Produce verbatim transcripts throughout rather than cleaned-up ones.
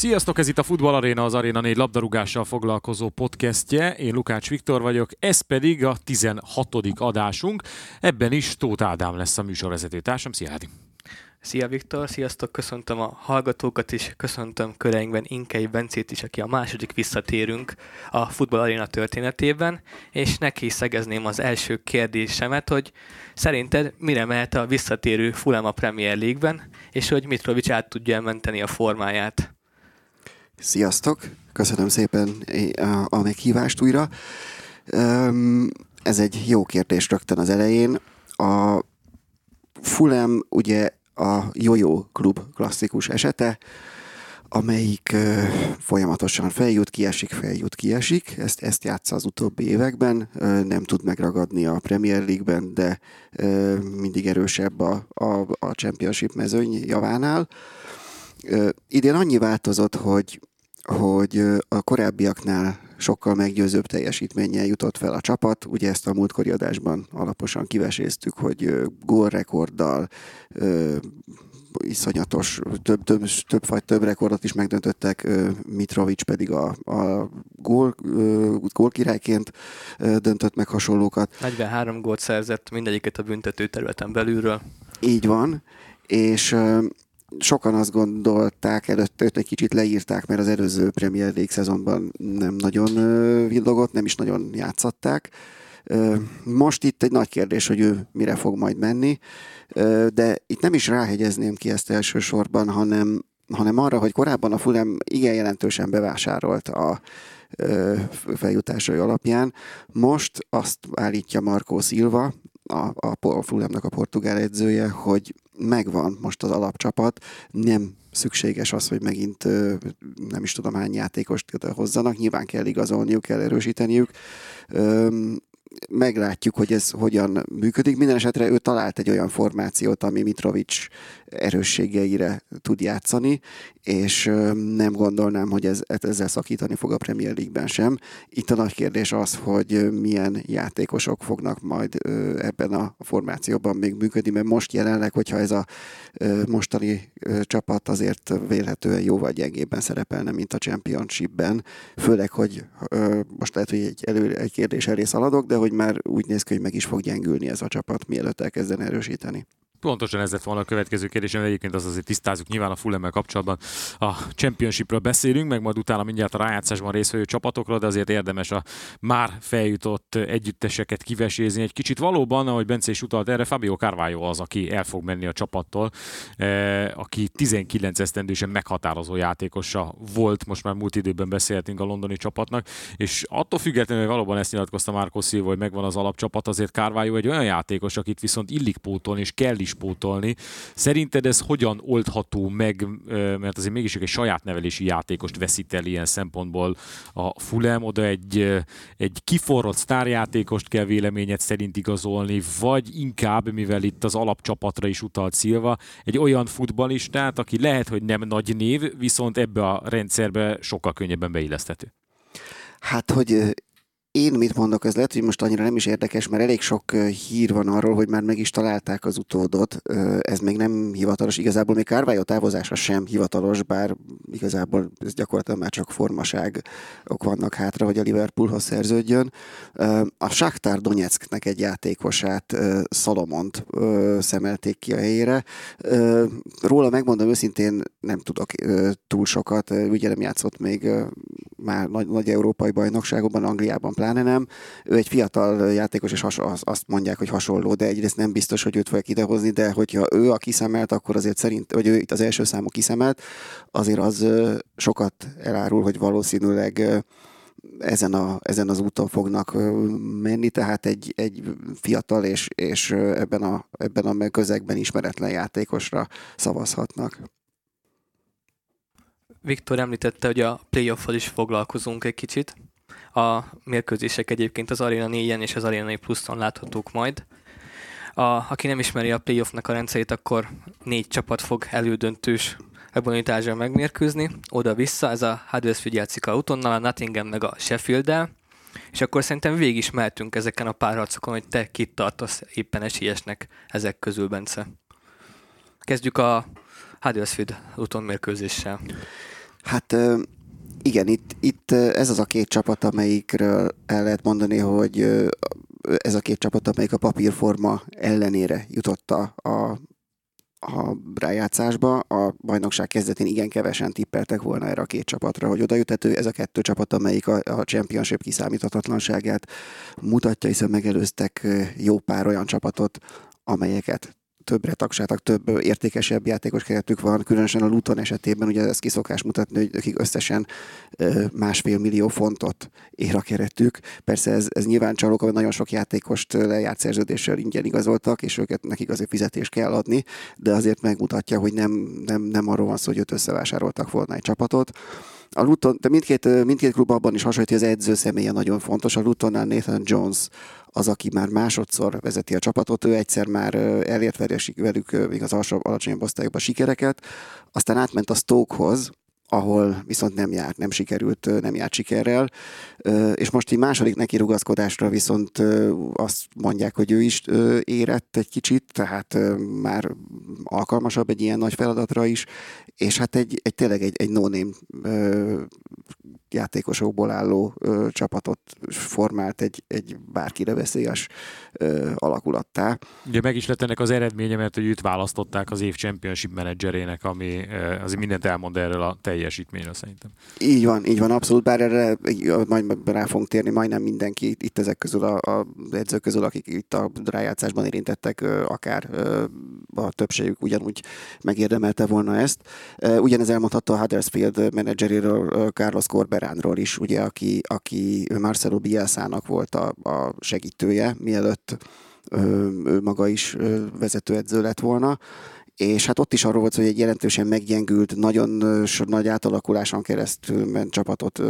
Sziasztok, ez itt a Futball Arena, az Arena négy labdarúgással foglalkozó podcastje. Én Lukács Viktor vagyok, ez pedig a tizenhatodik adásunk. Ebben is Tóth Ádám lesz a műsorvezető társam. Szia, Ádi! Szia, Viktor! Sziasztok! Köszöntöm a hallgatókat is, köszöntöm köreinkben Inkei Bencét is, aki a második visszatérünk a Futball Arena történetében, és neki szegezném az első kérdésemet, hogy szerinted mire mehet a visszatérő Fulham a Premier League-ben, és hogy Mitrovic át tudja menteni a formáját? Sziasztok! Köszönöm szépen a meghívást újra. Ez egy jó kérdés rögtön az elején. A Fulham ugye a Jojo Club klasszikus esete, amelyik folyamatosan feljut, kiesik, feljut, kiesik. Ezt, ezt játsza az utóbbi években, nem tud megragadni a Premier League-ben, de mindig erősebb a, a, a Championship mezőny javánál. Idén annyi változott, hogy, hogy a korábbiaknál sokkal meggyőzőbb teljesítménnyel jutott fel a csapat. Ugye ezt a múltkori adásban alaposan kiveséztük, hogy gólrekorddal, iszonyatos, több, több, több vagy több rekordot is megdöntöttek, Mitrovic pedig a, a gól, gólkirályként döntött meg hasonlókat. negyvenhárom gólt szerzett, mindegyiket a büntető területen belülről. Így van, és... sokan azt gondolták, előtt egy kicsit leírták, mert az előző Premier League szezonban nem nagyon villogott, nem is nagyon játszatták. Most itt egy nagy kérdés, hogy ő mire fog majd menni, de itt nem is ráhegyezném ki ezt elsősorban, hanem, hanem arra, hogy korábban a Fulham igen jelentősen bevásárolt a feljutásai alapján. Most azt állítja Markó Szilva, a, a Fulhamnak a portugál edzője, hogy megvan most az alapcsapat, nem szükséges az, hogy megint nem is tudom hány játékost hozzanak, nyilván kell igazolniuk, kell erősíteniük. Meglátjuk, hogy ez hogyan működik. Minden esetre ő talált egy olyan formációt, ami Mitrovic erősségeire tud játszani, és nem gondolnám, hogy ez, ezzel szakítani fog a Premier League-ben sem. Itt a nagy kérdés az, hogy milyen játékosok fognak majd ebben a formációban még működni, mert most jelenleg, hogyha ez a mostani csapat azért vélhetően jóval gyengébben szerepelne, mint a Championshipben, főleg, hogy most lehet, hogy egy, elő, egy kérdés elé szaladok, de hogy már úgy néz ki, hogy meg is fog gyengülni ez a csapat, mielőtt elkezden erősíteni. Pontosan ez lett volna a következő kérdésem, egyébként az azért tisztázzuk, nyilván a Fulhammel kapcsolatban a Championshipről beszélünk, meg majd utána mindjárt a rájátszásban részvevő csapatokról, de azért érdemes a már feljutott együtteseket kivesézni egy kicsit. Valóban, ahogy Bence is utalt erre, Fabio Carvalho az, aki el fog menni a csapattól, aki tizenkilenc esztendősen meghatározó játékosa volt, most már múlt időben beszélhetünk a londoni csapatnak, és attól függetlenül, hogy valóban ezt nyilatkozta Marco Silva, hogy megvan az alapcsapat, azért Carvalho egy olyan játékos, akit viszont illik pótolni és kell is pótolni. Szerinted ez hogyan oldható meg, mert azért mégis egy saját nevelési játékost veszít el ilyen szempontból a Fulham, oda egy, egy kiforrott sztárjátékost kell véleményed szerint igazolni, vagy inkább, mivel itt az alapcsapatra is utalt Silva, egy olyan futballistát, aki lehet, hogy nem nagy név, viszont ebbe a rendszerbe sokkal könnyebben beilleszthető. Hát, hogy én mit mondok, ez lehet, hogy most annyira nem is érdekes, mert elég sok hír van arról, hogy már meg is találták az utódot. Ez még nem hivatalos, igazából még Carvalho távozása sem hivatalos, bár igazából ez gyakorlatilag már csak formaságok vannak hátra, hogy a Liverpoolhoz szerződjön. A Shakhtar Donetsknek egy játékosát, Salomont szemelték ki a helyére. Róla megmondom őszintén, nem tudok túl sokat, ugye nem játszott még már nagy, nagy európai bajnokságokban, Angliában pláne nem. Ő egy fiatal játékos, és has, azt mondják, hogy hasonló, de egyrészt nem biztos, hogy őt fogják idehozni, de hogyha ő a kiszemelt, akkor azért szerint, vagy ő itt az első számú kiszemelt, azért az sokat elárul, hogy valószínűleg ezen, a, ezen az úton fognak menni, tehát egy, egy fiatal és, és ebben, a, ebben a közegben ismeretlen játékosra szavazhatnak. Viktor említette, hogy a playoff-val is foglalkozunk egy kicsit. A mérkőzések egyébként az Arena négyen és az Arena négy pluszon láthatók majd. A, aki nem ismeri a playoffnak a rendszerét, akkor négy csapat fog elődöntős lebonyolításra megmérkőzni. Oda-vissza, ez a Huddersfield játszik a Lutonnal, a Nottingham meg a Sheffield-del. És akkor szerintem végig is mehetünk ezeken a párharcokon, hogy te kit tartasz éppen esélyesnek ezek közül, Bence. Kezdjük a Huddersfield Luton mérkőzéssel. Hát igen, itt, itt ez az a két csapat, amelyikről el lehet mondani, hogy ez a két csapat, amelyik a papírforma ellenére jutott a, a rájátszásba. A bajnokság kezdetén igen kevesen tippeltek volna erre a két csapatra, hogy oda juthető. Ez a kettő csapat, amelyik a, a Championship kiszámíthatatlanságát mutatja, hiszen megelőztek jó pár olyan csapatot, amelyeket többre tagsátak, több értékesebb játékos keretük van, különösen a Luton esetében, ugye ez kiszokás mutatni, hogy akik összesen másfél millió fontot ér a keretük. Persze ez, ez nyilván csalók, ahol nagyon sok játékost lejárt szerződéssel ingyen igazoltak, és őket nekik azért fizetést kell adni, de azért megmutatja, hogy nem, nem, nem arról van szó, hogy őt összevásároltak volna egy csapatot. A Luton, de mindkét, mindkét klub abban is hasonlít, hogy az edző személye nagyon fontos. A Lutonnál Nathan Jones az, aki már másodszor vezeti a csapatot, ő egyszer már elért velük még az alsó, alacsonyabb osztályokban sikereket, aztán átment a Stokehoz, ahol viszont nem járt, nem sikerült, nem járt sikerrel, és most így második neki rugaszkodásra viszont azt mondják, hogy ő is érett egy kicsit, tehát már alkalmasabb egy ilyen nagy feladatra is, és hát egy, egy tényleg egy, egy no-name játékosokból álló csapatot formált egy, egy bárkire veszélyes alakulattá. Ugye meg is lett ennek az eredménye, mert hogy őt választották az év championship menedzserének, ami az mindent elmond erről a teljes teljesítményre szerintem. Így van, így van, abszolút, bár erre majd rá fogunk térni, majdnem mindenki itt ezek közül, a, a edzők közül, akik itt a rájátszásban érintettek, akár a többségük ugyanúgy megérdemelte volna ezt. Ugyanez elmondható a Huddersfield menedzseréről, Carlos Corberánról is, ugye, aki, aki Marcelo Bielsának volt a, a segítője, mielőtt ő maga is vezetőedző lett volna. És hát ott is arról volt, hogy egy jelentősen meggyengült, nagyon nagy átalakuláson keresztül csapatot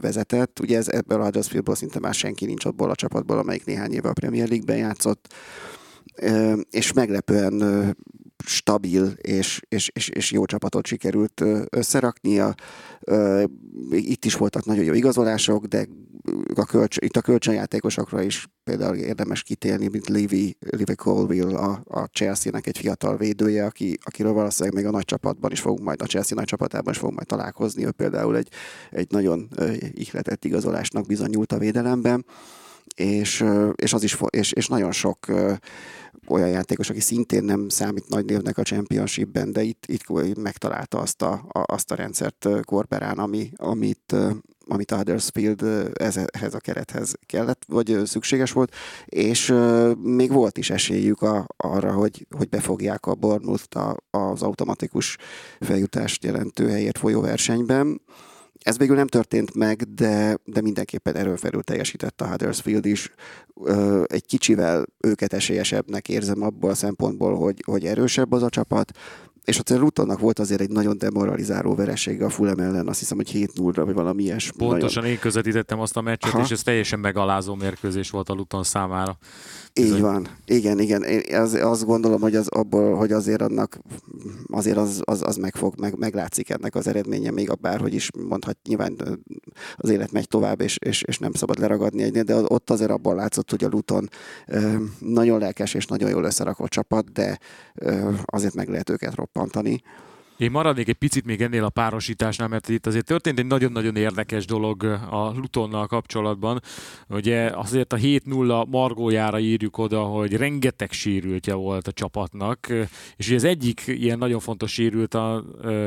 vezetett. Ugye ez, ebből a Huddersfieldból szinte már senki nincs abból a csapatból, amelyik néhány éve a Premier League-ben játszott. És meglepően stabil és, és, és, és jó csapatot sikerült összeraknia. Itt is voltak nagyon jó igazolások, de a kölcs, itt a kölcsönjátékosokra is például érdemes kitérni, mint Levi, Levi Colwill, a, a Chelsea-nek egy fiatal védője, aki, akiről valószínűleg még a nagy csapatban is fogunk majd, a Chelsea nagy csapatában is fogunk majd találkozni. Ő például egy, egy nagyon ihletett igazolásnak bizonyult a védelemben. És, és, az is, és, és nagyon sok olyan játékos, aki szintén nem számít nagy névnek a Championshipben, de itt, itt megtalálta azt a, a, azt a rendszert Corberán, ami, amit, amit a Huddersfield ehhez a kerethez kellett, vagy szükséges volt, és még volt is esélyük a, arra, hogy, hogy befogják a Bournemouth-t az automatikus feljutást jelentő helyért folyó versenyben. Ez végül nem történt meg, de, de mindenképpen erőfelül teljesített a Huddersfield is. Egy kicsivel őket esélyesebbnek érzem abból a szempontból, hogy, hogy erősebb az a csapat, és a Lutonnak volt azért egy nagyon demoralizáló veresége a Fulham ellen, azt hiszem, hogy hét nullra, vagy valami ilyesmi. Pontosan nagyon... én közvetítettem azt a meccset, ha? És ez teljesen megalázó mérkőzés volt a Luton számára. Bizony. Így van. Igen, igen. Én az, azt gondolom, hogy, az abból, hogy azért annak, azért az, az, az meg fog, meg, meglátszik ennek az eredménye, még a bárhogy is mondhat, nyilván az élet megy tovább, és, és, és nem szabad leragadni egynél, de ott azért abban látszott, hogy a Luton nagyon lelkes és nagyon jól összerakott csapat, de azért meg lehet őket roppantani. Pantani. Én maradnék egy picit még ennél a párosításnál, mert itt azért történt egy nagyon-nagyon érdekes dolog a Lutonnal kapcsolatban. Ugye azért a hét nulla margójára írjuk oda, hogy rengeteg sérültje volt a csapatnak, és ugye az egyik ilyen nagyon fontos sérült a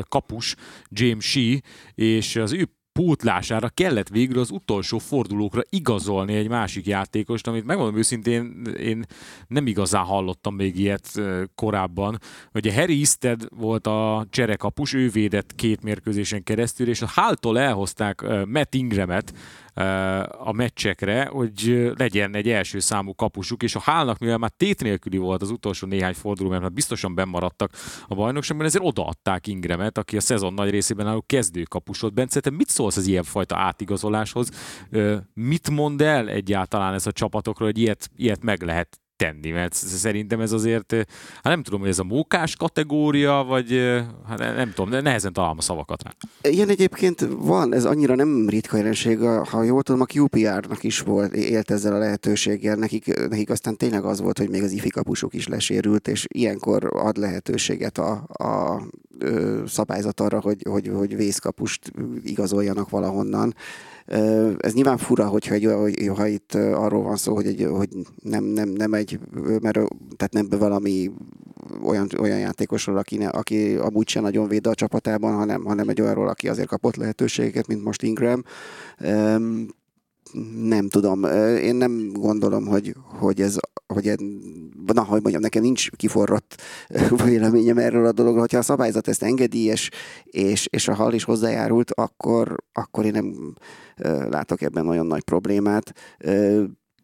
kapus, James Sheehy, és az ő pótlására kellett végül az utolsó fordulókra igazolni egy másik játékost, amit megmondom őszintén, én nem igazán hallottam még ilyet korábban. Ugye Harry Isted volt a cserekapus, ő védett két mérkőzésen keresztül, és a Hulltól elhozták Matt Ingramet a meccsekre, hogy legyen egy első számú kapusuk, és a Hullnak, mivel már tét nélküli volt az utolsó néhány forduló, mert már biztosan bennmaradtak a bajnokságban, ezért odaadták Ingramet, aki a szezon nagy részében álló kezdőkapusot. Bence, te mit szólsz az ilyenfajta átigazoláshoz? Mit mond el egyáltalán ez a csapatokról, hogy ilyet, ilyet meg lehet tenni? Mert szerintem ez azért, hát nem tudom, hogy ez a mókás kategória, vagy hát nem tudom, nehezen találom a szavakat rá. Ilyen egyébként van, ez annyira nem ritka jelenség, ha jól tudom, a Q P R-nak is volt, élt ezzel a lehetőséggel, nekik, nekik aztán tényleg az volt, hogy még az ifi kapusok is lesérült, és ilyenkor ad lehetőséget a, a szabályzat arra, hogy, hogy, hogy vészkapust igazoljanak valahonnan. Ez nyilván fura, hogyha egy, ha itt arról van szó, hogy, egy, hogy nem, nem, nem egy, mert, tehát nem valami olyan, olyan játékosról, aki, ne, aki amúgy sem nagyon véd a csapatában, hanem, hanem egy olyanról, aki azért kapott lehetőségeket, mint most Ingram. Nem tudom. Én nem gondolom, hogy, hogy ez, hogy na, hogy mondjam, nekem nincs kiforrott véleményem erről a dologról. Hogyha a szabályzat ezt engedi, és, és, és a hal is hozzájárult, akkor, akkor én nem látok ebben nagyon nagy problémát.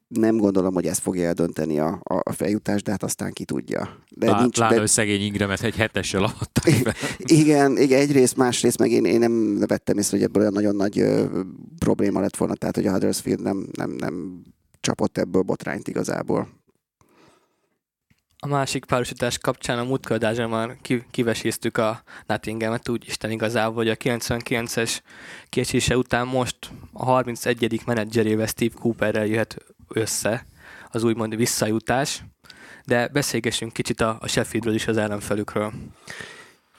Nem gondolom, hogy ez fogja eldönteni a, a feljutást, de hát aztán ki tudja. Lá, nincs, lána, de... hogy szegény Ingramet egy hetessel adták be. Igen, igen, egyrészt, másrészt meg én, én nem vettem észre, hogy ebből olyan nagyon nagy ö, probléma lett volna, tehát hogy a Huddersfield nem, nem, nem csapott ebből botrányt igazából. A másik párosítás kapcsán a múltkor adásra már kiveséztük a Nottinghamet, úgy Isten igazából, hogy a kilencvenkilences kiesése után most a harmincegyedik menedzserével, Steve Cooperrel jöhet össze az úgymond visszajutás, de beszélgessünk kicsit a, a Sheffieldről is, az ellenfelükről.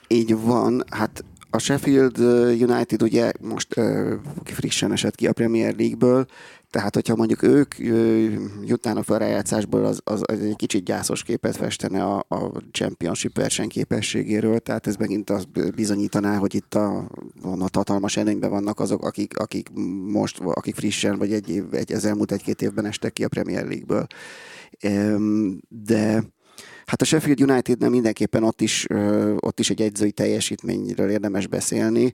Így van, hát a Sheffield United ugye most uh, frissen esett ki a Premier League-ből, tehát hogyha mondjuk ők uh, jutnának fel a rájátszásból, az, az egy kicsit gyászos képet festene a, a Championship versenyképességéről, tehát ez megint azt bizonyítaná, hogy itt a, a hatalmas előnyben vannak azok, akik, akik most, akik frissen, vagy egy év, egy, az elmúlt egy-két évben estek ki a Premier League-ből. Um, de hát a Sheffield Unitednél mindenképpen ott is, ott is egy edzői teljesítményről érdemes beszélni,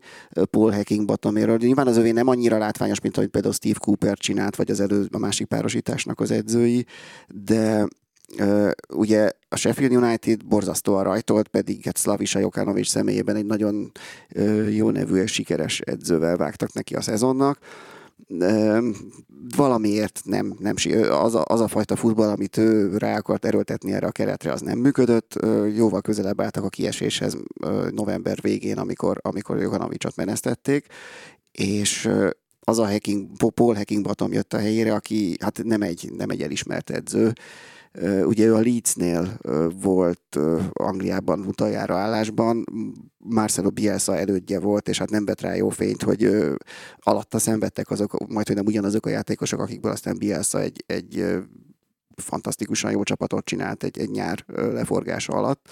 Paul Heckingbottoméről. Nyilván az övé nem annyira látványos, mint ahogy például Steve Cooper csinált, vagy az elő, a másik párosításnak az edzői, de ugye a Sheffield United borzasztóan rajtolt, pedig hát Slavisa Jokánovics személyében egy nagyon jó nevű és sikeres edzővel vágtak neki a szezonnak. valamiért nem, nem az, a, az a fajta futball, amit ő rá akart erőltetni erre a keretre, az nem működött. Jóval közelebb álltak a kieséshez november végén, amikor, amikor Jokanovicot menesztették, és az a Hacking, Paul Heckingbottom jött a helyére, aki hát nem egy, nem egy elismert edző. Ugye ő a Leedsnél volt Angliában utoljára állásban, Marcelo Bielsa elődje volt, és hát nem vett rá jó fényt, hogy alatta szenvedtek azok, majd hogy nem ugyanazok a játékosok, akikből aztán Bielsa egy, egy fantasztikusan jó csapatot csinált egy, egy nyár leforgása alatt.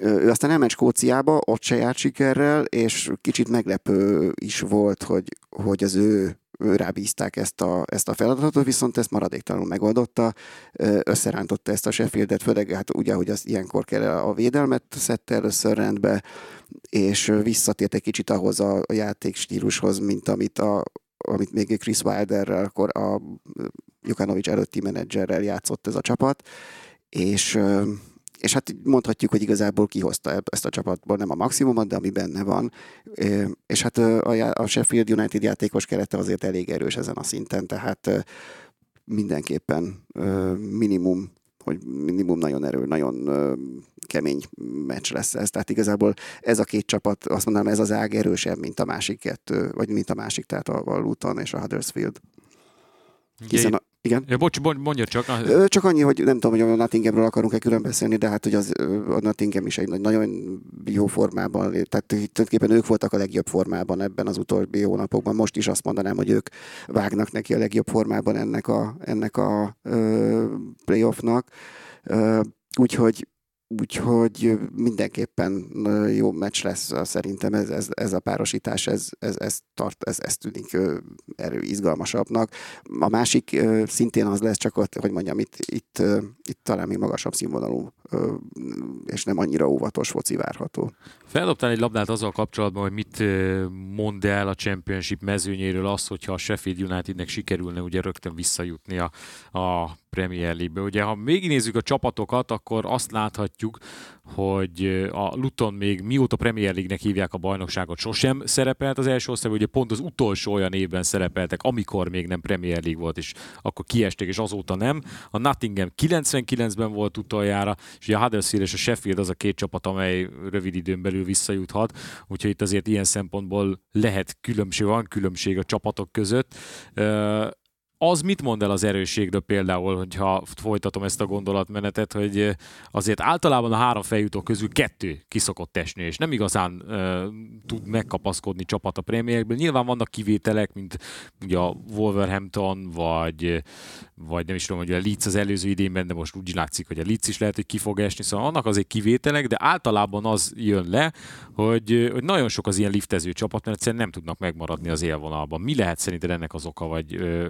Ő aztán elment Skóciába, ott se járt sikerrel, és kicsit meglepő is volt, hogy, hogy az ő rábízták ezt a, ezt a feladatot, viszont ezt maradéktalanul megoldotta, összerántotta ezt a Sheffieldet, főleg hát ugye, hogy az ilyenkor kell a védelmet szedte először rendbe, és visszatért egy kicsit ahhoz a játékstílushoz, mint amit, a, amit még Chris Wilderrel, akkor a Jukanovic előtti menedzserrel játszott ez a csapat, és, és hát mondhatjuk, hogy igazából kihozta ezt a csapatból nem a maximumot, de ami benne van, és hát a Sheffield United játékos kerete azért elég erős ezen a szinten, tehát mindenképpen minimum, hogy minimum nagyon erő, nagyon kemény meccs lesz ez, tehát igazából ez a két csapat, azt mondanám, ez az ág erősebb, mint a másik kettő, vagy mint a másik, tehát a Luton és a Huddersfield. Hiszen a Igen. Ja, bocs, mondja csak. Csak annyi, hogy nem tudom, hogy a Nottinghamről akarunk-e külön beszélni, de hát hogy az, a Nottingham is egy nagyon jó formában, tehát tulajdonképpen ők voltak a legjobb formában ebben az utóbbi hónapokban. Most is azt mondanám, hogy ők vágnak neki a legjobb formában ennek a, ennek a ö, playoffnak. Ö, úgyhogy, úgyhogy mindenképpen jó meccs lesz szerintem ez, ez, ez a párosítás, ez, ez, ez, tart, ez, ez tűnik erő izgalmasabbnak. A másik szintén az lesz, csak ott, hogy mondjam, itt, itt, itt talán még magasabb színvonalú és nem annyira óvatos foci várható. Feldobtál egy labdát azzal kapcsolatban, hogy mit mond el a Championship mezőnyéről az, hogyha a Sheffield Unitednek sikerülne ugye rögtön visszajutni a, a Premier League-be. Ugye, ha végignézzük a csapatokat, akkor azt láthatjuk, hogy a Luton még mióta Premier League-nek hívják a bajnokságot, sosem szerepelt az első osztályban, ugye pont az utolsó olyan évben szerepeltek, amikor még nem Premier League volt, és akkor kiestek, és azóta nem. A Nottingham kilencvenkilencben volt utoljára, és ugye a Huddersfield és a Sheffield az a két csapat, amely rövid időn belül visszajuthat, úgyhogy itt azért ilyen szempontból lehet különbség, van különbség a csapatok között. az mit mond el az erősségről például, hogyha folytatom ezt a gondolatmenetet, hogy azért általában a három feljutó közül kettő kiszokott esni, és nem igazán uh, tud megkapaszkodni csapat a Premier League-ből. Nyilván vannak kivételek, mint ugye a Wolverhampton, vagy, vagy nem is tudom, hogy a Leeds az előző idényben, de most úgy látszik, hogy a Leeds is lehet, hogy ki fog esni, szóval annak azért kivételek, de általában az jön le, hogy, hogy nagyon sok az ilyen liftező csapat, mert egyszerűen nem tudnak megmaradni az élvonalban. Mi lehet szerinted ennek az oka, vagy uh,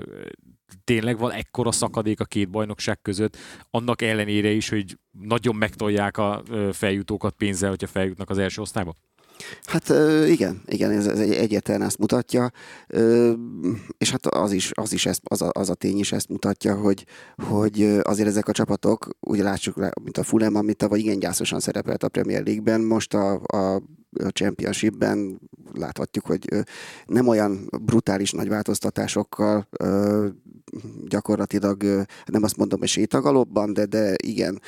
tényleg van ekkora szakadék a két bajnokság között, annak ellenére is, hogy nagyon megtolják a feljutókat pénzzel, hogyha feljutnak az első osztályba? Hát igen, igen, ez egyértelműen ezt mutatja, és hát az is, az, is ezt, az, a, az a tény is ezt mutatja, hogy, hogy azért ezek a csapatok, ugye látjuk, mint a Fulham, amit tavaly igen gyászosan szerepelt a Premier League-ben, most a, a a Championshipben láthatjuk, hogy nem olyan brutális nagy változtatásokkal gyakorlatilag, nem azt mondom, hogy sétagalopban, de, de igen,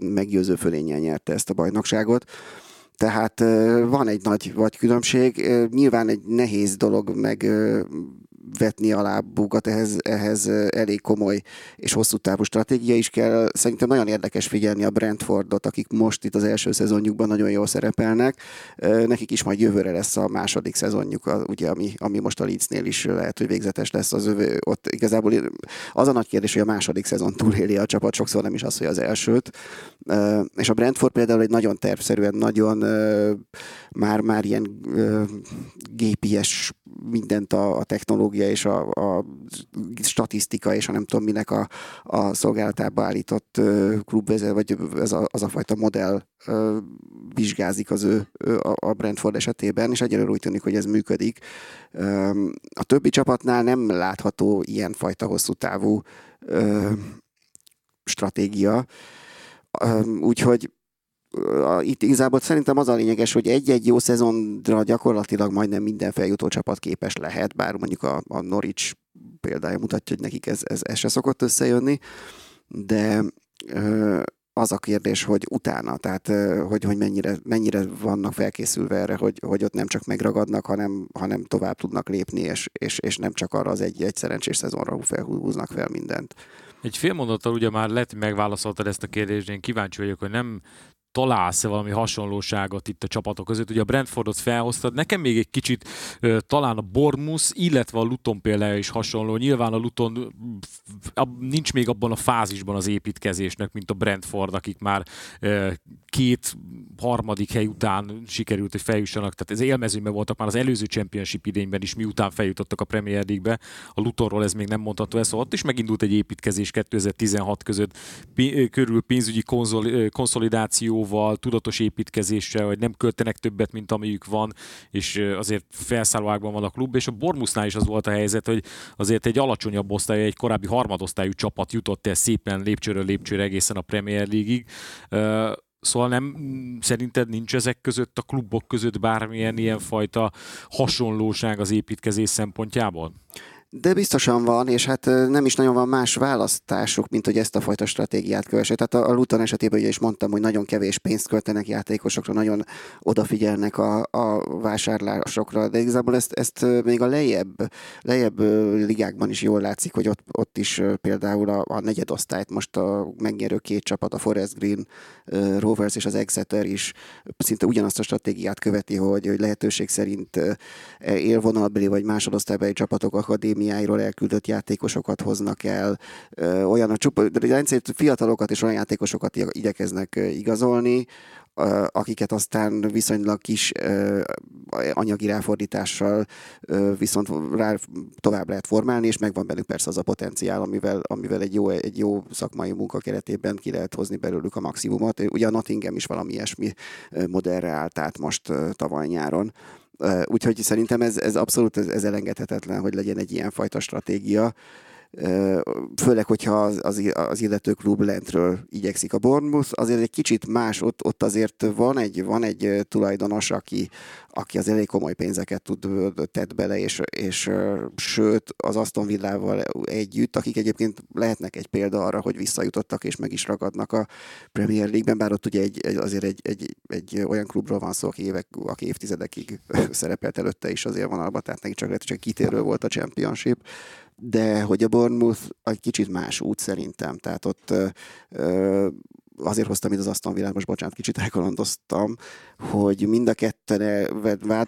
meggyőző fölénnyel nyerte ezt a bajnokságot. Tehát van egy nagy vagy különbség, nyilván egy nehéz dolog meg vetni a lábukat, ehhez, ehhez elég komoly és hosszú távú stratégia is kell. Szerintem nagyon érdekes figyelni a Brentfordot, akik most itt az első szezonjukban nagyon jól szerepelnek. Nekik is majd jövőre lesz a második szezonjuk, ugye, ami, ami most a Leedsnél is lehet, hogy végzetes lesz. Az övé, ott igazából az a nagy kérdés, hogy a második szezon túléli a csapat, sokszor nem is az, hogy az elsőt. És a Brentford például egy nagyon tervszerűen, nagyon már-már ilyen gépies mindent a, a technológia és a, a statisztika és a nem tudom minek a, a szolgálatába állított klubvezető, vagy ez a, az a fajta modell vizsgázik az ő a Brentford esetében, és egyelőre úgy tűnik, hogy ez működik. A többi csapatnál nem látható ilyenfajta hosszú távú stratégia, úgyhogy itt igazából szerintem az a lényeges, hogy egy-egy jó szezonra gyakorlatilag majdnem minden feljutó csapat képes lehet, bár mondjuk a, a Norwich példája mutatja, hogy nekik ez, ez, ez se szokott összejönni, de az a kérdés, hogy utána, tehát hogy, hogy mennyire, mennyire vannak felkészülve erre, hogy, hogy ott nem csak megragadnak, hanem, hanem tovább tudnak lépni, és, és, és nem csak arra az egy-egy szerencsés szezonra felhúznak fel mindent. Egy fél mondattal ugye már lett, megválaszoltad ezt a kérdést, én kíváncsi vagyok, hogy nem találsz-e valami hasonlóságot itt a csapatok között? Ugye a Brentfordot felhoztad, nekem még egy kicsit uh, talán a Bournemouth, illetve a Luton példája is hasonló. Nyilván a Luton nincs még abban a fázisban az építkezésnek, mint a Brentford, akik már uh, két harmadik hely után sikerült, hogy feljussanak. Tehát ez élmezőnyben voltak már az előző Championship idényben is, miután feljutottak a Premier League-be. A Lutonról ez még nem mondható el, szóval ott is megindult egy építkezés kétezer-tizenhat között P- körül pénzügyi konzol- konszolidáció, tudatos építkezéssel, hogy nem költenek többet, mint amiük van, és azért felszállóágban van a klub, és a Bournemouthnál is az volt a helyzet, hogy azért egy alacsonyabb osztály, egy korábbi harmadosztályú csapat jutott el szépen lépcsőről lépcsőre egészen a Premier League-ig. Szóval nem, szerinted nincs ezek között, a klubok között bármilyen ilyenfajta hasonlóság az építkezés szempontjából? De biztosan van, és hát nem is nagyon van más választásuk, mint hogy ezt a fajta stratégiát kövesse. Tehát a Luton esetében ugye is mondtam, hogy nagyon kevés pénzt költenek játékosokra, nagyon odafigyelnek a, a vásárlásokra, de igazából ezt, ezt még a lejjebb, lejjebb ligákban is jól látszik, hogy ott, ott is például a, a negyedosztályt most a megnyerő két csapat, a Forest Green Rovers és az Exeter is szinte ugyanazt a stratégiát követi, hogy, hogy lehetőség szerint élvonalbeli vagy másodosztálybeli csapatok akadémiai miáiról elküldött játékosokat hoznak el, olyan a csupa, rendszerint fiatalokat és olyan játékosokat igyekeznek igazolni, akiket aztán viszonylag kis anyagi ráfordítással viszont rá tovább lehet formálni, és megvan bennük persze az a potenciál, amivel, amivel egy, jó, egy jó szakmai munka keretében ki lehet hozni belőlük a maximumot. Ugye a Nottingham is valami ilyesmi modellre állt át most tavaly nyáron. Úgyhogy szerintem ez, ez abszolút ez elengedhetetlen, hogy legyen egy ilyenfajta stratégia, főleg, hogyha az, az illető klub lentről igyekszik. A Bournemouth azért egy kicsit más, ott, ott azért van egy, van egy tulajdonos, aki, aki az elég komoly pénzeket tud, tett bele, és, és sőt, az Aston Villával együtt, akik egyébként lehetnek egy példa arra, hogy visszajutottak, és meg is ragadnak a Premier League-ben, bár ott ugye egy, egy, azért egy, egy, egy olyan klubról van szó, aki, évek, aki évtizedekig szerepelt előtte is az élvonalban, tehát neki csak lehet, hogy csak kitérő volt a Championship, de hogy a Bournemouth egy kicsit más út szerintem, tehát ott ö, azért hoztam itt az Aston Villát, most bocsánat, kicsit elkalandoztam, hogy mind a kettőre,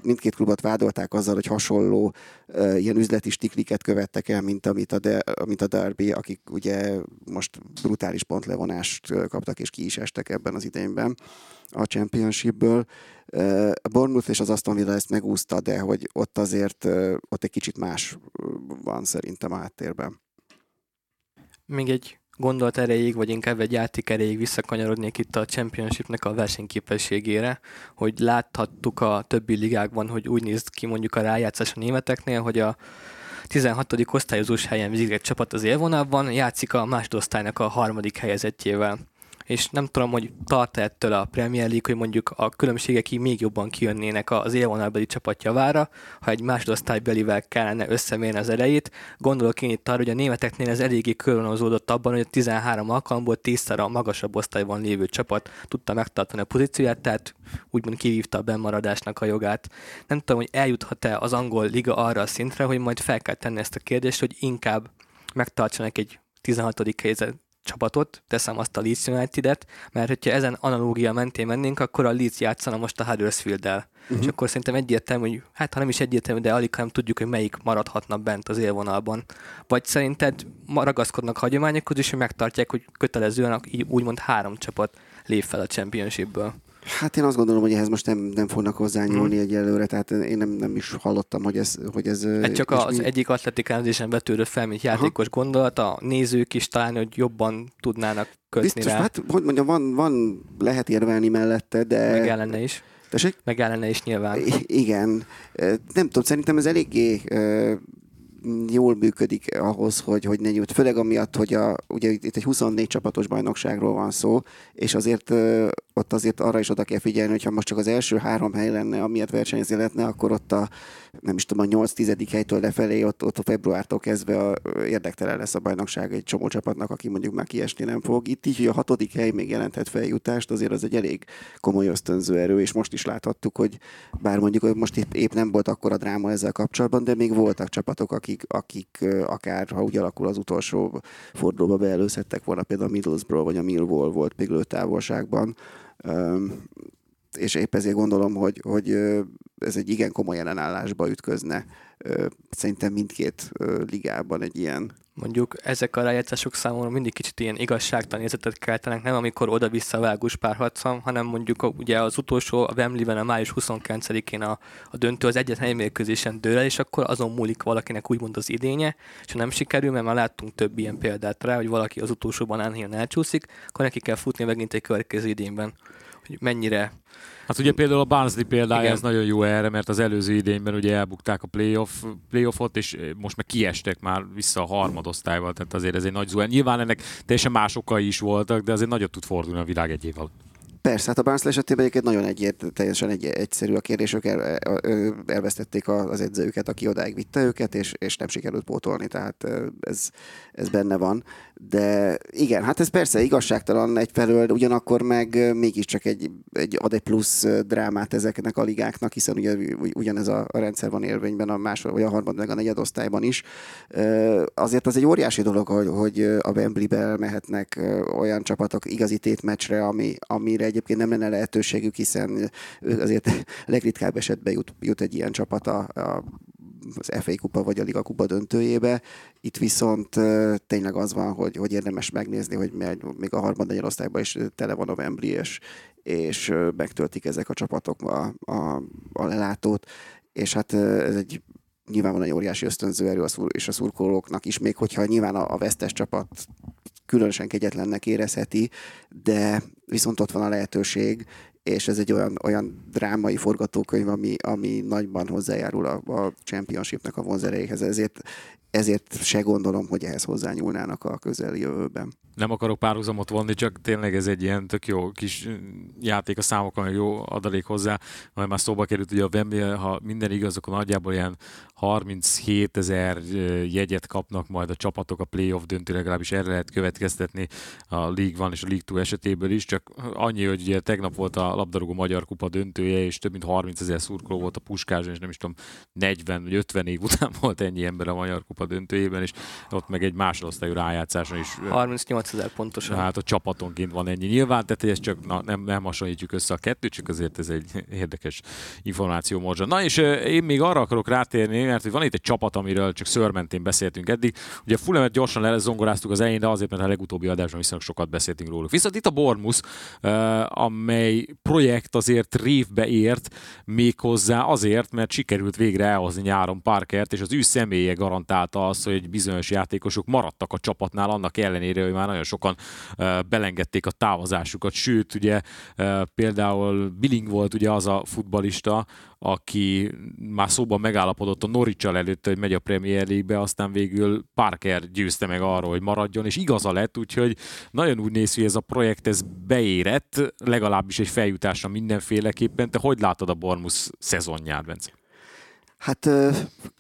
mindkét klubot vádolták azzal, hogy hasonló uh, ilyen üzleti stikliket követtek el, mint amit a, de, mint a Derby, akik ugye most brutális pontlevonást kaptak, és ki is estek ebben az idényben a Championshipből. Uh, a Bournemouth és az Aston Villa ezt megúszta, de hogy ott azért uh, ott egy kicsit más van szerintem a háttérben. Még egy gondolt erejéig, vagy inkább egy játék erejéig visszakanyarodnék itt a Championshipnek a versenyképességére, hogy láthattuk a többi ligákban, hogy úgy néz ki mondjuk a rájátszás a németeknél, hogy a tizenhatodik osztályozós helyen végzett egy csapat az élvonalban, játszik a másodosztálynak a harmadik helyezettjével. És nem tudom, hogy tart ettől a Premier League, hogy mondjuk a különbségek így még jobban kijönnének az élvonalbeli csapat javára, ha egy másodosztálybelivel kellene összemérni az erejét. Gondolok én itt arra, hogy a németeknél ez eléggé körvonalazódott abban, hogy a tizenhárom alkalomból tízszer a magasabb osztályban lévő csapat tudta megtartani a pozícióját, tehát úgymond kivívta a bennmaradásnak a jogát. Nem tudom, hogy eljuthat-e az angol liga arra a szintre, hogy majd fel kell tenni ezt a kérdést, hogy inkább megtartsanak egy tizenhatodik helyzet csapatot, teszem azt a Leeds United-et, mert hogyha ezen analógia mentén mennénk, akkor a Leeds játszana most a Huddersfield-del. Uh-huh. És akkor szerintem egyértelmű, hogy hát ha nem is egyértelmű, de alig, ha nem tudjuk, hogy melyik maradhatna bent az élvonalban. Vagy szerinted ragaszkodnak hagyományokhoz, és megtartják, hogy kötelezően úgymond három csapat lép fel a Championshipből. Hát én azt gondolom, hogy ehhez most nem, nem fognak hozzányúlni mm. egyelőre, tehát én nem, nem is hallottam, hogy ez... Hogy ez hát csak az mi... egyik atlétikánzésen betűrő fel, mint játékos Aha. gondolat, a nézők is talán, hogy jobban tudnának kötni biztos, rá. Hát, hogy mondjam, van, van, lehet érvelni mellette, de... Meg ellene is. Tessék? Meg ellene is nyilván. I- igen. Nem tudom, szerintem ez eléggé... jól működik ahhoz, hogy, hogy ne nyújt. Főleg amiatt, hogy a, ugye itt egy huszonnégy csapatos bajnokságról van szó, és azért ö, ott azért arra is oda kell figyelni, hogyha most csak az első három hely lenne, amiért versenyezni lehetne, akkor ott a, nem is tudom, a nyolc-tíz helytől lefelé, ott, ott a februártól kezdve a, érdektelen lesz a bajnokság egy csomó csapatnak, aki mondjuk már kiesni nem fog. Itt így, hogy a hatodik hely még jelenthet feljutást, azért az egy elég komoly ösztönző erő, és most is láthattuk, hogy bár mondjuk most épp, épp nem volt akkora dráma ezzel kapcsolatban, de még voltak csapatok, akik Akik, akik akár, ha úgy alakul az utolsó fordulóba beelőzhettek volna, például a Middlesbrough vagy a Millwall volt még lőtávolságban. És épp ezért gondolom, hogy, hogy ez egy igen komoly ellenállásba ütközne. Szerintem mindkét ligában egy ilyen. Mondjuk ezek a rájátszások számomra mindig kicsit ilyen igazságtalan érzetet keltenek, nem amikor oda-vissza vágós párharcom, hanem mondjuk a, ugye az utolsó, a Wembleyben a május huszonkilencedikén a, a döntő az egyetlen mérkőzésen dől el, és akkor azon múlik valakinek úgymond az idénye, és ha nem sikerül, mert már láttunk több ilyen példát rá, hogy valaki az utolsó banánhéján elcsúszik, akkor neki kell futni megint egy következő idényben. Hogy mennyire... Hát ugye például a Barnsley példája, igen, ez nagyon jó erre, mert az előző idényben ugye elbukták a playoff, playoffot, és most meg kiestek már vissza a harmadosztályval, tehát azért ez egy nagy zuhany. Nyilván ennek teljesen más okai is voltak, de azért nagyot tud fordulni a világ egy év alatt. Persze, hát a Barnsley esetében egyébként nagyon egyért, teljesen egy, egyszerű a kérdés, ők el, elvesztették az edzőjüket, aki odáig vitte őket, és, és nem sikerült pótolni, tehát ez, ez benne van. De igen, hát ez persze igazságtalan egyfelől, ugyanakkor meg mégiscsak egy, egy ad egy plusz drámát ezeknek a ligáknak, hiszen ugye, ugyanez a, a rendszer van érvényben a másod, vagy a harmad, meg a negyed osztályban is. Azért az egy óriási dolog, hogy, hogy a Wembleybe mehetnek olyan csapatok igazi tétmeccsre, ami, amire egyébként nem lenne lehetőségük, hiszen azért legritkább esetben jut, jut egy ilyen csapat a, a az ef á Kupa vagy a Liga Kupa döntőjébe. Itt viszont uh, tényleg az van, hogy, hogy érdemes megnézni, hogy még a harmad-negyed osztályban is tele van a Wembley, és, és uh, megtöltik ezek a csapatok a, a, a lelátót. És hát uh, ez egy nyilvánvalóan egy óriási ösztönző erő a szur- és a szurkolóknak is, még hogyha nyilván a, a vesztes csapat különösen kegyetlennek érezheti, de viszont ott van a lehetőség, és ez egy olyan, olyan drámai forgatókönyv, ami, ami nagyban hozzájárul a, a Championshipnek a vonzereihez. Ezért, ezért se gondolom, hogy ehhez hozzányúlnának a közeljövőben. Nem akarok párhuzamot vonni, csak tényleg ez egy ilyen tök jó kis játék a számokon, jó adalék hozzá, majd már szóba került, ugye a Wembley, ha minden igaz, akkor nagyjából ilyen harminchétezer jegyet kapnak majd a csapatok a playoff döntőre, legalábbis erre lehet következtetni a League One és a League Two esetéből is, csak annyi, hogy ugye tegnap volt a labdarúgó Magyar Kupa döntője, és több mint harmincezer szurkoló volt a Puskáson, és nem is tudom, negyven vagy ötven év után volt ennyi ember a Magyar Kupa Kupa döntőjében, és ott meg egy másodosztályú rájátszáson is. harmincnyolcezer pontosan. Hát a csapatonként van ennyi. Nyilván, tehát ez csak na, nem, nem hasonlítjuk össze a kettőt, csak azért ez egy érdekes információ morzsa. Na és én még arra akarok rátérni, mert hogy van itt egy csapat, amiről csak szőrmentén beszéltünk eddig. Ugye Fulhamet gyorsan lezongoráztuk az elején, de azért, mert a legutóbbi adásban viszonylag sokat beszéltünk róluk. Viszont itt a Bournemouth, amely projekt azért révbe ért, méghozzá azért, mert sikerült végre elhozni nyáron Parkert, és az ő személye garantálta azt, hogy bizonyos játékosok maradtak a csapatnál, annak ellenére, hogy már nagyon sokan belengedték a távozásukat. Sőt, ugye például Billing volt ugye az a futballista, aki már szóban megállapodott a Norwich-al előtt, hogy megy a Premier League-be, aztán végül Parker győzte meg arról, hogy maradjon, és igaza lett, úgyhogy nagyon úgy néz, hogy ez a projekt ez beérett, legalábbis egy feljutásra mindenféleképpen. Te hogy látod a Bournemouth szezonját, Bence? Hát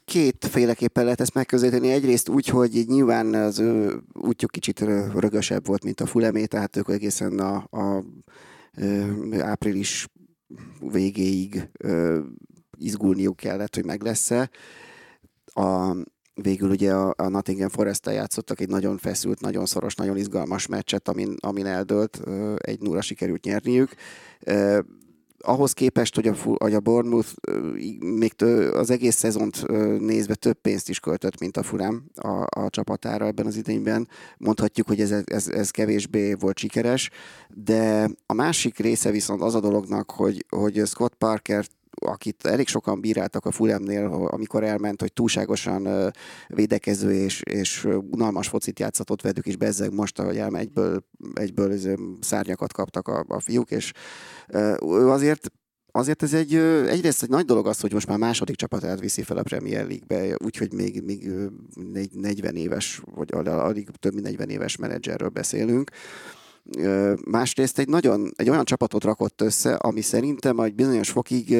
kétféleképpen lehet ezt megközelíteni. Egyrészt úgy, hogy így nyilván az ő útjuk kicsit rögösebb volt, mint a Fulhamé, tehát ők egészen a, a, a április végéig ö, izgulniuk kellett, hogy meg lesz-e. A, végül ugye a, a Nottingham Foresttel játszottak egy nagyon feszült, nagyon szoros, nagyon izgalmas meccset, amin, amin eldőlt, ö, egy nulla sikerült nyerniük. Ö, ahhoz képest, hogy a, hogy a Bournemouth ö, még tő, az egész szezont ö, nézve több pénzt is költött, mint a Fulham a, a csapatára ebben az idényben. Mondhatjuk, hogy ez, ez, ez kevésbé volt sikeres, de a másik része viszont az a dolognak, hogy, hogy Scott Parker, akit elég sokan bíráltak a Fulhamnél, amikor elment, hogy túlságosan védekező és, és unalmas focit játszatott velük, és bezzeg most, ahogy elme, egyből, egyből szárnyakat kaptak a, a fiúk, és ő azért Azért ez egy, egyrészt egy nagy dolog az, hogy most már második csapatát viszi fel a Premier League-be, úgyhogy még, még negyven éves, vagy alig több mint negyven éves menedzserről beszélünk. Másrészt egy, nagyon, egy olyan csapatot rakott össze, ami szerintem egy bizonyos fokig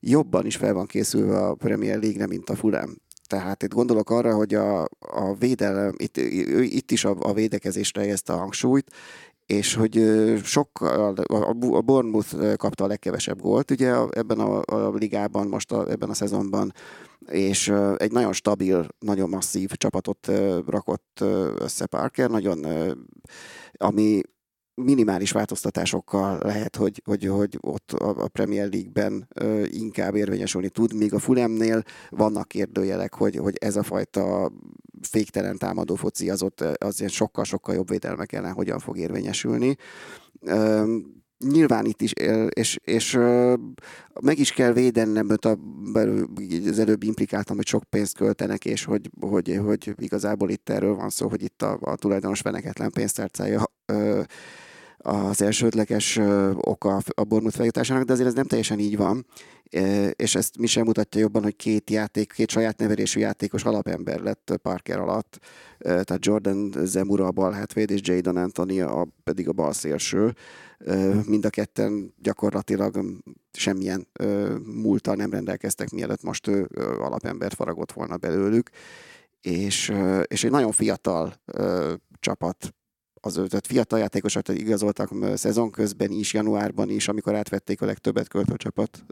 jobban is fel van készülve a Premier League-re, mint a Fulham. Tehát itt gondolok arra, hogy a, a védelem, itt, itt is a, a védekezésre helyezte a hangsúlyt, és hogy sokkal, a Bournemouth kapta a legkevesebb gólt ugye ebben a, a ligában, most a, ebben a szezonban, és egy nagyon stabil, nagyon masszív csapatot rakott össze Parker, nagyon, ami minimális változtatásokkal lehet, hogy, hogy, hogy ott a Premier League-ben inkább érvényesülni tud, míg a Fulhamnél vannak kérdőjelek, hogy, hogy ez a fajta féktelen támadó foci az ott azért sokkal-sokkal jobb védelmek ellen hogyan fog érvényesülni. Nyilván itt is, és, és meg is kell védenem, mert az előbb implikáltam, hogy sok pénzt költenek, és hogy, hogy, hogy igazából itt erről van szó, hogy itt a, a tulajdonos feneketlen pénztárcája az elsődleges oka a Bournemouth feljutásának, de azért ez nem teljesen így van, és ezt mi sem mutatja jobban, hogy két játék, két saját nevelésű játékos alapember lett Parker alatt, tehát Jordan Zemura a bal hátvéd, és Jadon Anthony a, pedig a bal szélső. Mind a ketten gyakorlatilag semmilyen múlttal nem rendelkeztek, mielőtt most ő alapembert faragott volna belőlük, és, és egy nagyon fiatal csapat. Az ötöt fiatal játékosokat igazoltak szezon közben is, januárban is, amikor átvették a legtöbbet költő csapat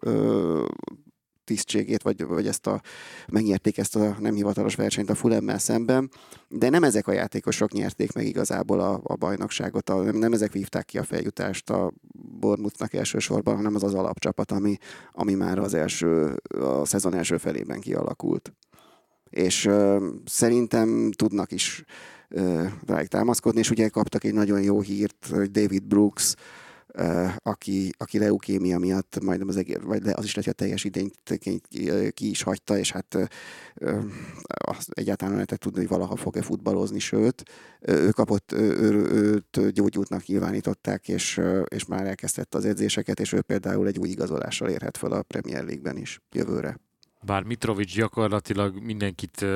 tisztségét, vagy, vagy ezt a, megnyerték ezt a nem hivatalos versenyt a Fulhammel szemben, de nem ezek a játékosok nyerték meg igazából a, a bajnokságot, a, nem, nem ezek vívták ki a feljutást a Bournemouthnak elsősorban, hanem az az alapcsapat, ami, ami már az első, a szezon első felében kialakult. És ö, szerintem tudnak is ráig támaszkodni, és ugye kaptak egy nagyon jó hírt, hogy David Brooks, aki, aki leukémia miatt majdnem az egész, vagy az is lehet, hogy a teljes idényt ki is hagyta, és hát azt egyáltalán lehetett tudni, hogy valaha fog-e futballozni, sőt, ő kapott, ő, őt gyógyultnak nyilvánították, és, és már elkezdett az edzéseket, és ő például egy új igazolással érhet fel a Premier League-ben is jövőre. Bár Mitrovic gyakorlatilag mindenkit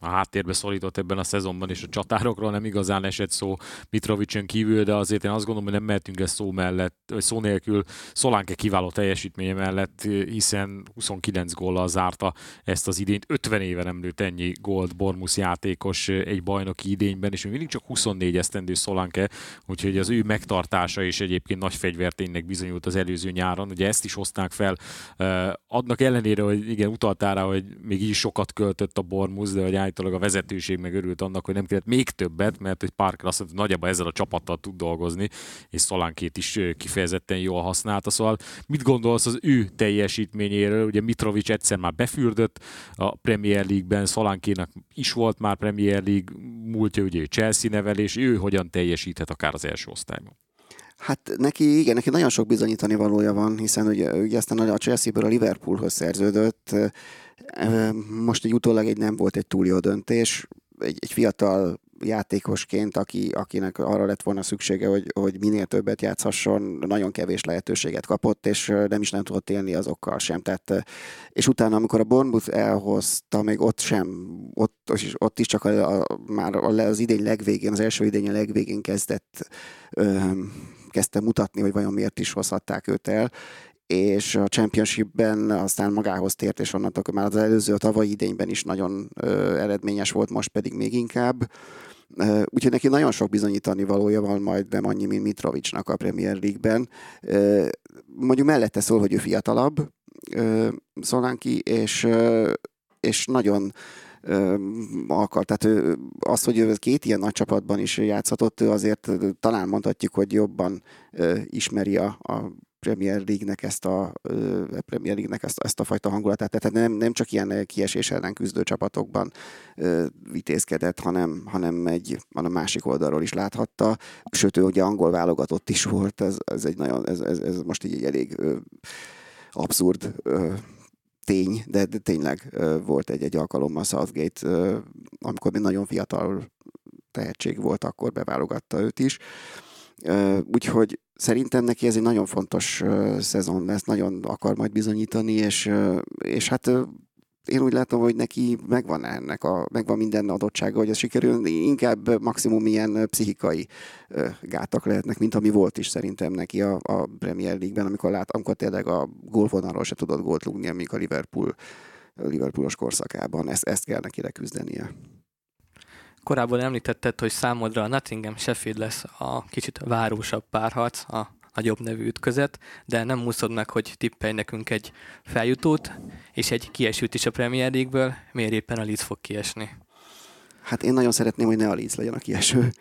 a háttérbe szorított ebben a szezonban, és a csatárokról nem igazán esett szó Mitrovicson kívül, de azért én azt gondolom, hogy nem mehetünk el szó mellett, szó nélkül Solanke kiváló teljesítménye mellett, hiszen huszonkilenc góllal zárta ezt az idényt, ötven éve nem lőtt ennyi gólt Bournemouth játékos egy bajnoki idényben, és mindig csak huszonnégy esztendő Solanke, úgyhogy az ő megtartása is egyébként nagy fegyverténynek bizonyult az előző nyáron, ugye ezt is hozták fel, adnak ellenére, hogy igen, utaltál rá, hogy még így sokat költött a Bournemouth, de hogy állítólag a vezetőség meg örült annak, hogy nem kellett még többet, mert hogy Parker azt mondta, nagyjából ezzel a csapattal tud dolgozni, és Solankét is kifejezetten jól használta. Szóval mit gondolsz az ő teljesítményéről? Ugye Mitrovic egyszer már befürdött a Premier League-ben, Solankénak is volt már Premier League múltja, ugye Chelsea nevelés, ő hogyan teljesíthet akár az első osztályban? Hát neki, igen, neki nagyon sok bizonyítani valója van, hiszen ugye, ugye aztán a Chelsea-ből a Liverpoolhoz szerződött, most egy utólag egy nem volt egy túl jó döntés, egy, egy fiatal játékosként, aki, akinek arra lett volna szüksége, hogy, hogy minél többet játszhasson, nagyon kevés lehetőséget kapott, és nem is nem tudott élni azokkal sem. Tehát, és utána, amikor a Bournemouth elhozta, még ott sem, ott, ott is csak a, a, már az idény legvégén, az első idény a legvégén kezdett, öm, kezdte mutatni, hogy vajon miért is hozhatták őt el, és a Championshipben aztán magához tért, és onnantól már az előző, a tavalyi idényben is nagyon ö, eredményes volt, most pedig még inkább. Ö, úgyhogy neki nagyon sok bizonyítani valója van majd, nem annyi, mint Mitrovicsnak a Premier League-ben. Ö, mondjuk mellette szól, hogy ő fiatalabb, ö, Solanke, és, ö, és nagyon akar. Tehát ő, az, hogy ő két ilyen nagy csapatban is játszhatott, ő azért talán mondhatjuk, hogy jobban ö, ismeri a, a Premier League-nek ezt a, a Premier League-nek ezt, ezt a fajta hangulatát. Tehát nem, nem csak ilyen kiesés ellen küzdő csapatokban ö, vitézkedett, hanem, hanem egy hanem másik oldalról is láthatta. Sőt, ő ugye angol válogatott is volt. Ez, ez, egy nagyon, ez, ez, ez most így egy elég ö, abszurd ö, tény, de, de tényleg ö, volt egy, egy alkalommal Southgate, ö, amikor még nagyon fiatal tehetség volt, akkor beválogatta őt is. Ö, úgyhogy szerintem neki ez egy nagyon fontos uh, szezon lesz, nagyon akar majd bizonyítani, és, uh, és hát uh, én úgy látom, hogy neki megvan ennek, a, megvan minden adottsága, hogy ez sikerül, inkább maximum ilyen pszichikai uh, gátak lehetnek, mint ami volt is szerintem neki a, a Premier League-ben, amikor, lát, amikor tényleg a gólvonalról se tudott gólt lúgni, amíg a Liverpool, Liverpoolos korszakában, ezt, ezt kell neki leküzdenie. Korábban említetted, hogy számodra a Nottingham Sheffield lesz a kicsit várósabb párharc, a nagyobb nevű ütközet, de nem muszod meg, hogy tippelj nekünk egy feljutót, és egy kiesőt is a Premier League-ből, miért éppen a Leeds fog kiesni? Hát én nagyon szeretném, hogy ne a Leeds legyen a kieső.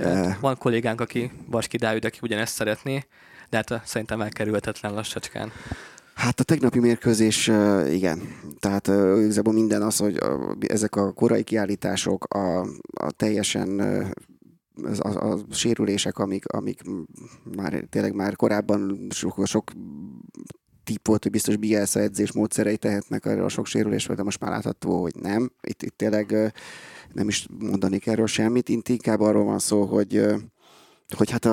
Hát, van kollégánk, aki Baski Dávid, aki ugyanezt szeretné, de hát szerintem elkerülhetetlen lassacskán. Hát a tegnapi mérkőzés, igen, tehát igazából minden az, hogy ezek a korai kiállítások, a, a teljesen a, a sérülések, amik, amik már tényleg már korábban sok, sok tipp volt, hogy biztos Bielsa edzés módszerei tehetnek erre a sok sérülésről, de most már látható, hogy nem. Itt, itt tényleg nem is mondanék erről semmit, itt inkább arról van szó, hogy hogy hát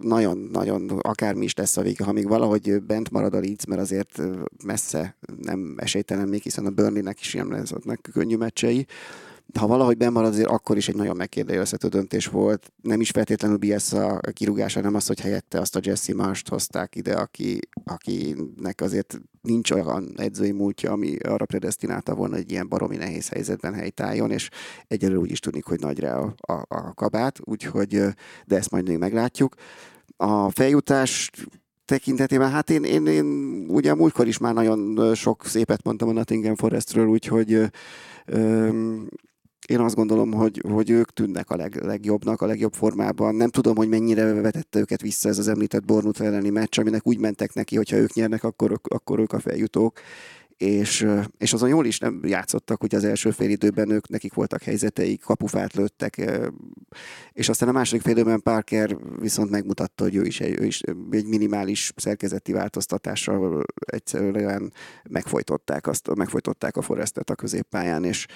nagyon-nagyon akármi is lesz a vége, ha még valahogy bent marad a Leeds, mert azért messze nem esélytelen még, hiszen a Burnley-nek is ilyen lesznek könnyű meccsei. De ha valahogy bent marad, azért akkor is egy nagyon megkérdőjelezhető döntés volt. Nem is feltétlenül Bielsa kirúgása, hanem az, hogy helyette azt a Jesse Marst hozták ide, aki, akinek azért nincs olyan edzői múltja, ami arra predesztinálta volna, hogy ilyen baromi nehéz helyzetben helytálljon, és egyelőre úgy is tűnik, hogy nagy rá a, a, a kabát, úgyhogy, de ezt majd még meglátjuk. A feljutás tekintetében, hát én, én, én ugye múltkor is már nagyon sok szépet mondtam a Nottingham Forestről, úgyhogy öm, én azt gondolom, hogy, hogy ők tűnnek a leg, legjobbnak, a legjobb formában. Nem tudom, hogy mennyire vetette őket vissza ez az említett Bournemouth elleni meccs, aminek úgy mentek neki, hogyha ők nyernek, akkor, akkor ők a feljutók. És, és azon jól is nem játszottak, hogy az első fél időben ők, nekik voltak helyzeteik, kapufát lőttek, és aztán a második fél időben Parker viszont megmutatta, hogy ő is egy, ő is egy minimális szerkezeti változtatással egyszerűen megfojtották, azt, megfojtották a Forestet a középpályán, és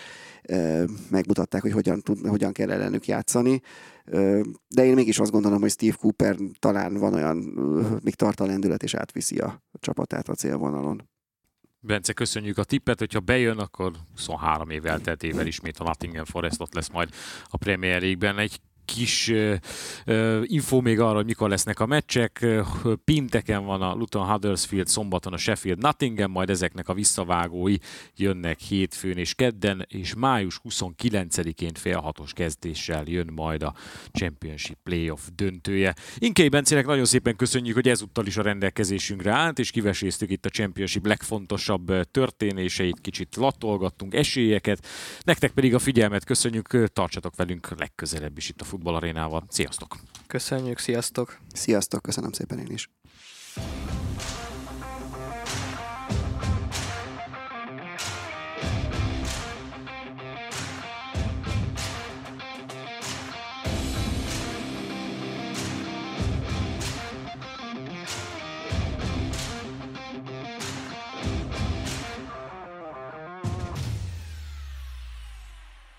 megmutatták, hogy hogyan, tud, hogyan kell ellenük játszani. De én mégis azt gondolom, hogy Steve Cooper talán van olyan, még tart a lendület, és átviszi a csapatát a célvonalon. Bence, köszönjük a tippet, hogyha bejön, akkor huszonhárom év elteltével ismét a Nottingham Forest ott lesz majd a Premier League-ben. Egy kis uh, uh, infó még arra, hogy mikor lesznek a meccsek. Uh, Pénteken van a Luton Huddersfield, szombaton a Sheffield Nottingham, majd ezeknek a visszavágói jönnek hétfőn és kedden, és május huszonkilencedikén fél hatos kezdéssel jön majd a Championship playoff döntője. Inkei Bencének nagyon szépen köszönjük, hogy ezúttal is a rendelkezésünkre állt, és kiveséztük itt a Championship legfontosabb történéseit, kicsit latolgattunk, esélyeket. Nektek pedig a figyelmet köszönjük, tartsatok velünk legközelebb is itt a Futball Arénával. Sziasztok! Köszönjük, sziasztok! Sziasztok, köszönöm szépen én is!